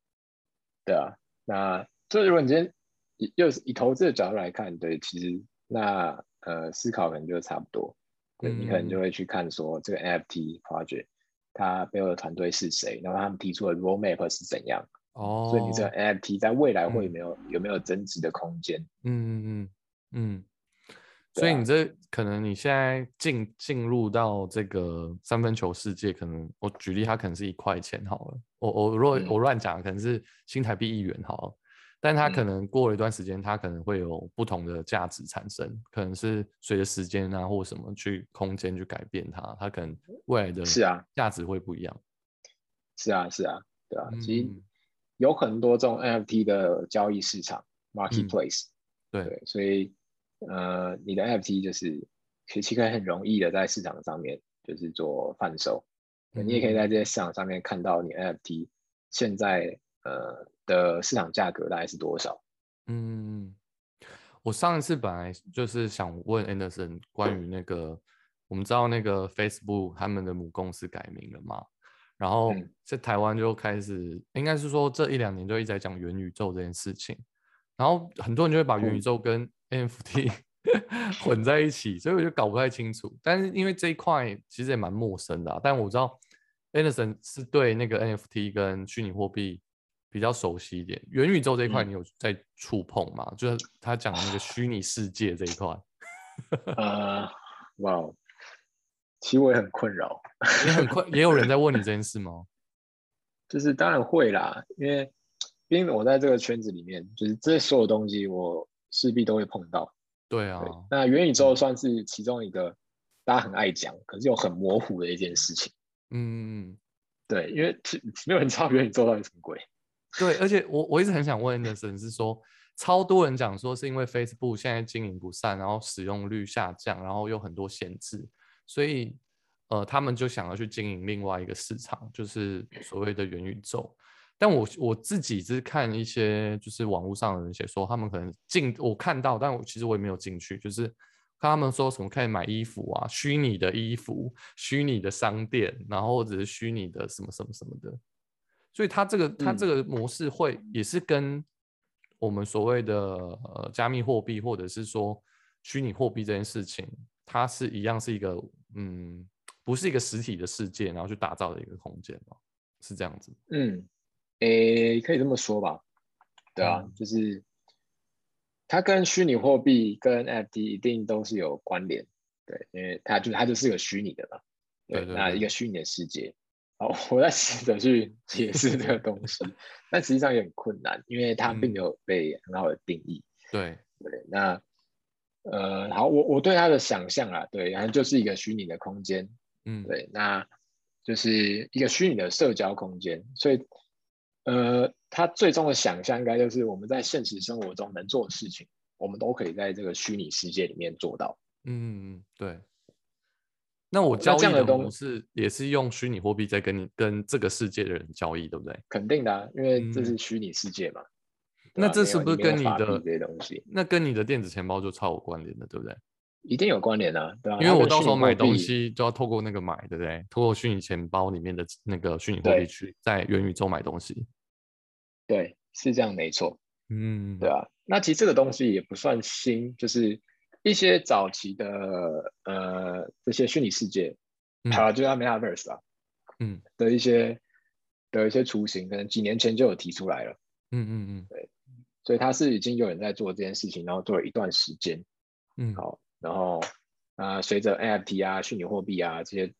对啊，那就如果你今天 以, 又以投资的角度来看，对，其实那呃思考可能就差不多，对、嗯、你可能就会去看说这个 N F T project 它背后的团队是谁，然后他们提出的 roadmap 是怎样，哦，所以你这个 N F T 在未来会有没有、嗯、有没有增值的空间？嗯嗯嗯。嗯所以你这、啊、可能你现在 进, 进入到这个三分球世界，可能我举例它可能是一块钱好了，我我若、嗯、我乱讲，可能是新台币一元好了，但它可能过了一段时间，它可能会有不同的价值产生，可能是随着时间啊或什么去空间去改变它，它可能未来的价值会不一样。是啊是啊，对啊、嗯，其实有很多这种 N F T 的交易市场 marketplace，、嗯、对, 对，所以。呃，你的 N F T 就是其实可以很容易的在市场上面就是做贩售，嗯、你也可以在这些市场上面看到你 N F T 现在呃的市场价格大概是多少。嗯，我上一次本来就是想问 Anderson 关于那个、嗯、我们知道那个 Facebook 他们的母公司改名了嘛，然后在台湾就开始、嗯、应该是说这一两年就一直在讲元宇宙这件事情，然后很多人就会把元宇宙跟、嗯N F T 混在一起，所以我就搞不太清楚。但是因为这一块其实也蛮陌生的、啊，但我知道 Anderson 是对那个 N F T 跟虚拟货币比较熟悉一点。元宇宙这一块你有在触碰吗？嗯、就是他讲那个虚拟世界这一块。呃，哇，其实我也很困扰，也很困，也有人在问你这件事吗？就是当然会啦，因为毕竟我在这个圈子里面，就是这所有东西我。势必都会碰到，对啊。对，那元宇宙算是其中一个大家很爱讲，可是又很模糊的一件事情。嗯，对，因为没有人知道元宇宙到底什么鬼。对，而且 我, 我一直很想问 Anderson 是说，超多人讲说是因为 Facebook 现在经营不善，然后使用率下降，然后有很多限制，所以、呃、他们就想要去经营另外一个市场，就是所谓的元宇宙。但 我, 我自己是看一些就是网络上的人写说他们可能进，我看到，但我其实我也没有进去，就是看他们说什么可以买衣服啊，虚拟的衣服，虚拟的商店，然后或者是虚拟的什么什么什么的，所以他这个他这个模式会也是跟我们所谓的、呃、加密货币或者是说虚拟货币这件事情，它是一样是一个嗯不是一个实体的世界，然后去打造的一个空间嘛，是这样子。嗯。诶，可以这么说吧，对啊，嗯、就是它跟虚拟货币跟 N F T 一定都是有关联，对，因为它就它就是个虚拟的嘛，对，对对对，那一个虚拟的世界。好，我在试着去解释这个东西，但实际上也很困难，因为它并没有被很好的定义。嗯、对对，那呃，好，我我对它的想象啊，对，然后就是一个虚拟的空间，嗯，对，那就是一个虚拟的社交空间，所以。呃，他最终的想象应该就是我们在现实生活中能做的事情，我们都可以在这个虚拟世界里面做到。嗯，对。那我交易的模式也是用虚拟货币在跟你跟这个世界的人交易，对不对？肯定的、啊，因为这是虚拟世界嘛。嗯、那这是不是跟你的你那跟你的电子钱包就超有关联的，对不对？一定有关联啊，对啊，因为我到时候买东西就要透过那个买，对不对？透过虚拟钱包里面的那个虚拟货币去在元宇宙买东西。对，是这样没错。嗯，对啊。那其实这个东西也不算新，就是。一些早期的呃这些虚拟世界，好、嗯，就叫 Metaverse 啊，嗯的一些的一些雏形，可能几年前就有提出来了，嗯嗯嗯，对，所以它是已经有人在做这件事情，然后做了一段时间，嗯，好，然后啊随着 N F T 啊、虚拟货币啊这些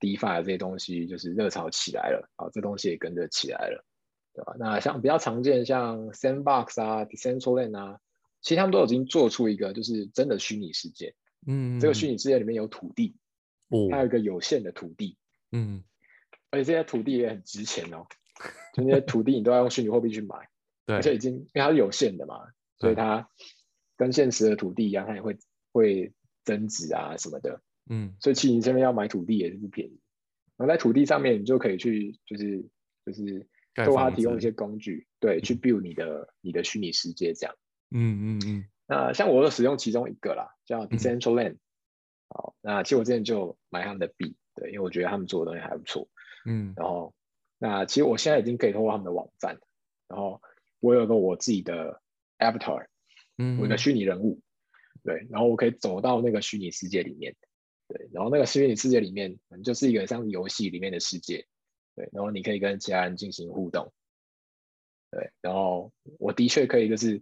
DeFi 这些东西就是热潮起来了，好，这东西也跟着起来了，对吧？那像比较常见像 Sandbox 啊、Decentraland 啊。其实他们都已经做出一个就是真的虚拟世界，嗯，这个虚拟世界里面有土地，哦，还有一个有限的土地，嗯，而且这些土地也很值钱哦，就那些土地你都要用虚拟货币去买，对，而且已经因为它是有限的嘛，所以它跟现实的土地一样，它也会会增值啊什么的，嗯，所以其实你这边要买土地也是不便宜，然后在土地上面你就可以去就是就是多它提供一些工具，对，去 build 你的你的虚拟世界这样。嗯嗯嗯，那像我有使用其中一个啦，叫 Decentraland、嗯。好，那其实我之前就买他们的币，对，因为我觉得他们做的东西还不错。嗯，然后那其实我现在已经可以透过他们的网站，然后我有个我自己的 avatar， 嗯，我的虚拟人物，对，然后我可以走到那个虚拟世界里面，对，然后那个虚拟世界里面就是一个像游戏里面的世界，对，然后你可以跟其他人进行互动，对，然后我的确可以就是。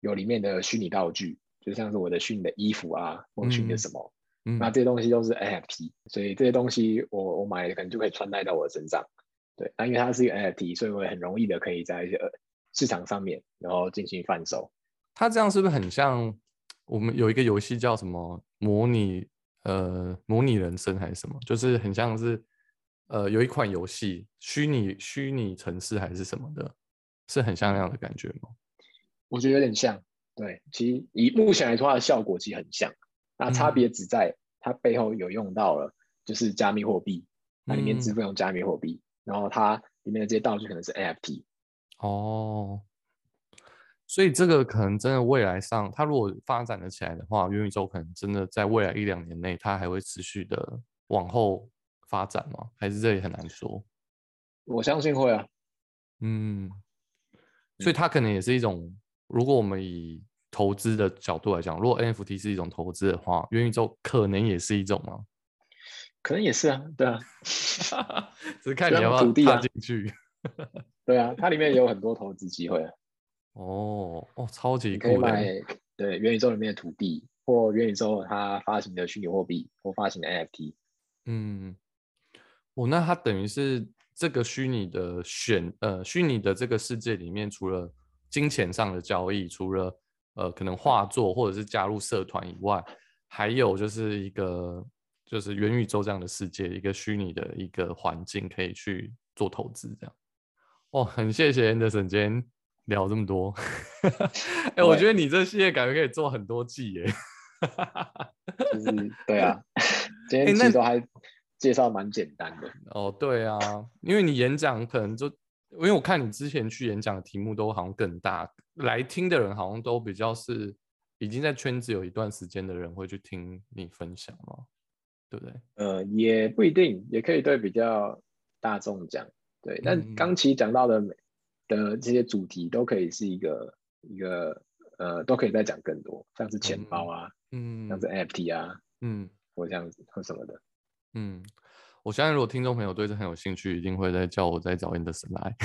有里面的虚拟道具，就像是我的虚拟的衣服啊，或者虚拟的什么、嗯嗯，那这些东西都是 N F T， 所以这些东西我我买可能就可以穿戴到我的身上，对，那因为它是一个 N F T， 所以我也很容易的可以在一些市场上面然后进行贩售。它这样是不是很像我们有一个游戏叫什么模拟呃模拟人生还是什么？就是很像是呃有一款游戏虚拟虚拟城市还是什么的，是很像那样的感觉吗？我觉得有点像，对，其实以目前来说，它的效果其实很像，那差别只在它背后有用到了就是加密货币，它里面支付用加密货币、嗯，然后它里面的这些道具可能是 N F T。哦，所以这个可能真的未来上，它如果发展了起来的话，元宇宙可能真的在未来一两年内，它还会持续的往后发展吗？还是这也很难说？我相信会啊，嗯，所以它可能也是一种。如果我们以投资的角度来讲，如果 N F T 是一种投资的话，元宇宙可能也是一种吗？可能也是啊，对啊，只是看你要不要踏进去。对啊，它里面也有很多投资机会啊。哦哦，超级酷的！你可以买对元宇宙里面的土地，或元宇宙它发行的虚拟货币，或发行的 N F T。嗯，哦，那它等于是这个虚拟的选呃虚拟的这个世界里面，除了金钱上的交易，除了、呃、可能画作或者是加入社团以外，还有就是一个就是元宇宙这样的世界，一个虚拟的一个环境可以去做投资这样。哦，很谢谢 Anderson 今天聊这么多。欸、我觉得你这系列感觉可以做很多季耶。就是对啊，今天其实都还介绍蛮简单的、欸。哦，对啊，因为你演讲可能就。因为我看你之前去演讲的题目都好像更大，来听的人好像都比较是已经在圈子有一段时间的人会去听你分享嘛，对不对？呃，也不一定，也可以对比较大众讲，对。但刚其实讲到的、嗯、的这些主题都可以是一个一个呃，都可以再讲更多，像是钱包啊，嗯，像是 N F T 啊，嗯，或像或什么的，嗯。我相信如果听众朋友对这很有兴趣，一定会再叫我再找 Anderson 来。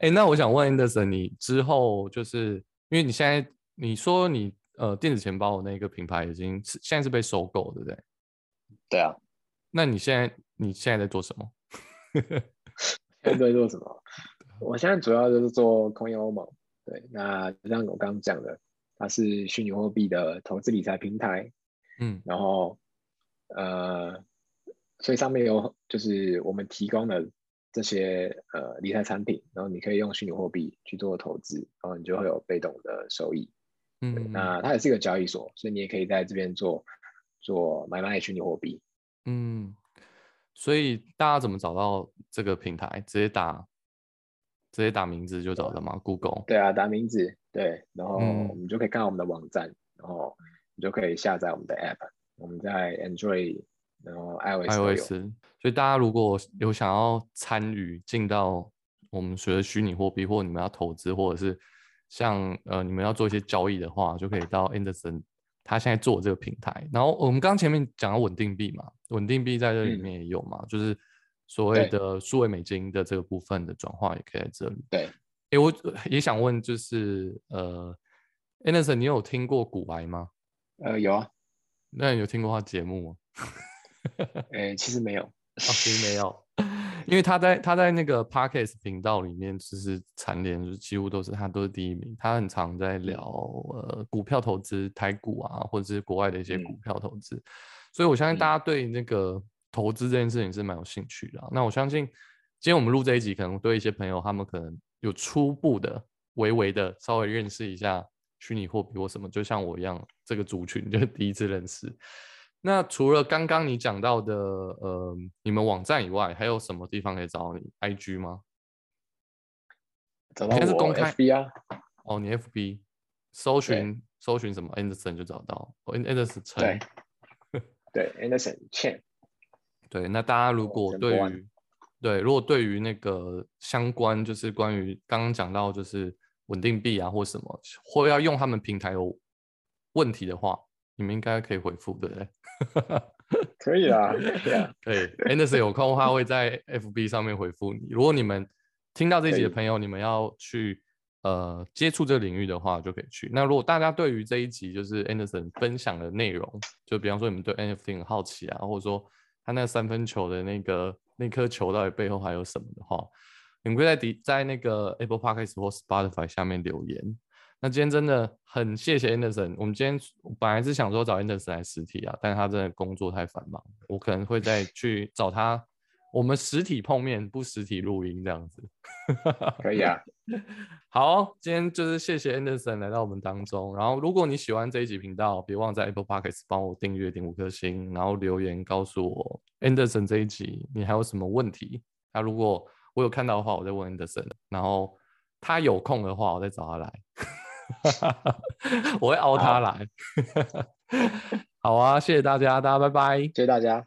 欸、那我想问 Anderson， 你之后就是因为你现在你说你、呃、电子钱包的那个品牌已经现在是被收购，对不对？对啊。那你现在你现在在做什么？现在在做什么？我现在主要就是做 Coinomo， 对，那像我刚刚讲的，它是虚拟货币的投资理财平台，嗯，然后。呃，所以上面有就是我们提供的这些呃理财产品，然后你可以用虚拟货币去做投资，然后你就会有被动的收益。嗯，那它也是一个交易所，所以你也可以在这边做做买卖虚拟货币。嗯，所以大家怎么找到这个平台？直接打直接打名字就找到吗？ Google？ 对啊，打名字，对，然后我们就可以看到我们的网站，嗯、然后你就可以下载我们的 App。我们在 Android， 然后 iOS， 所以大家如果有想要参与进到我们学的虚拟货币，或你们要投资，或者是像、呃、你们要做一些交易的话，就可以到 Anderson 他现在做这个平台。然后我们刚前面讲到稳定币嘛，稳定币在这里面也有嘛，嗯、就是所谓的数位美金的这个部分的转化也可以在这里。对，欸、我也想问，就是呃 ，Anderson， 你有听过股癌吗？呃，有啊。那你有听过他节目吗？欸、其实没有、哦、其实没有，因为他在他在那个 Podcast 频道里面就是蝉联，就是几乎都是他都是第一名。他很常在聊、呃、股票投资、台股啊，或者是国外的一些股票投资、嗯、所以我相信大家对那个投资这件事情是蛮有兴趣的、啊嗯、那我相信今天我们录这一集，可能对一些朋友他们可能有初步的微微的稍微认识一下虚拟货币或什么，就像我一样，这个族群就是第一次认识。那除了刚刚你讲到的，呃，你们网站以外，还有什么地方可以找你 ？I G 吗？找到我，是公开 F B 啊。哦，你 F B 搜寻搜寻什么 Anderson 就找到、oh, Anderson 陈。对Anderson 陈。对，那大家如果对于对如果对于那个相关，就是关于刚刚讲到就是。稳定币啊，或什么，或要用他们平台有问题的话，你们应该可以回复，对不对？可以啊，可以啊，可以。Anderson 有空的话会在 F B 上面回复你。如果你们听到这集的朋友，你们要去呃接触这个领域的话，就可以去。那如果大家对于这一集就是 Anderson 分享的内容，就比方说你们对 N F T 很好奇啊，或者说他那三分球的那个那颗球到底背后还有什么的话。你们可以 在, 在那个 Apple Podcast 或 Spotify 下面留言。那今天真的很谢谢 Anderson， 我们今天本来是想说找 Anderson 来实体啊，但他真的工作太繁忙，我可能会再去找他，我们实体碰面，不实体录音这样子。可以啊。好，今天就是谢谢 Anderson 来到我们当中。然后如果你喜欢这一集频道，别忘了在 Apple Podcast 帮我订阅、点五颗星，然后留言告诉我 Anderson 这一集你还有什么问题。那、啊、如果我有看到的话，我在问 Anderson， 然后他有空的话，我再找他来，我会凹他来。好啊，谢谢大家，大家拜拜，谢谢大家。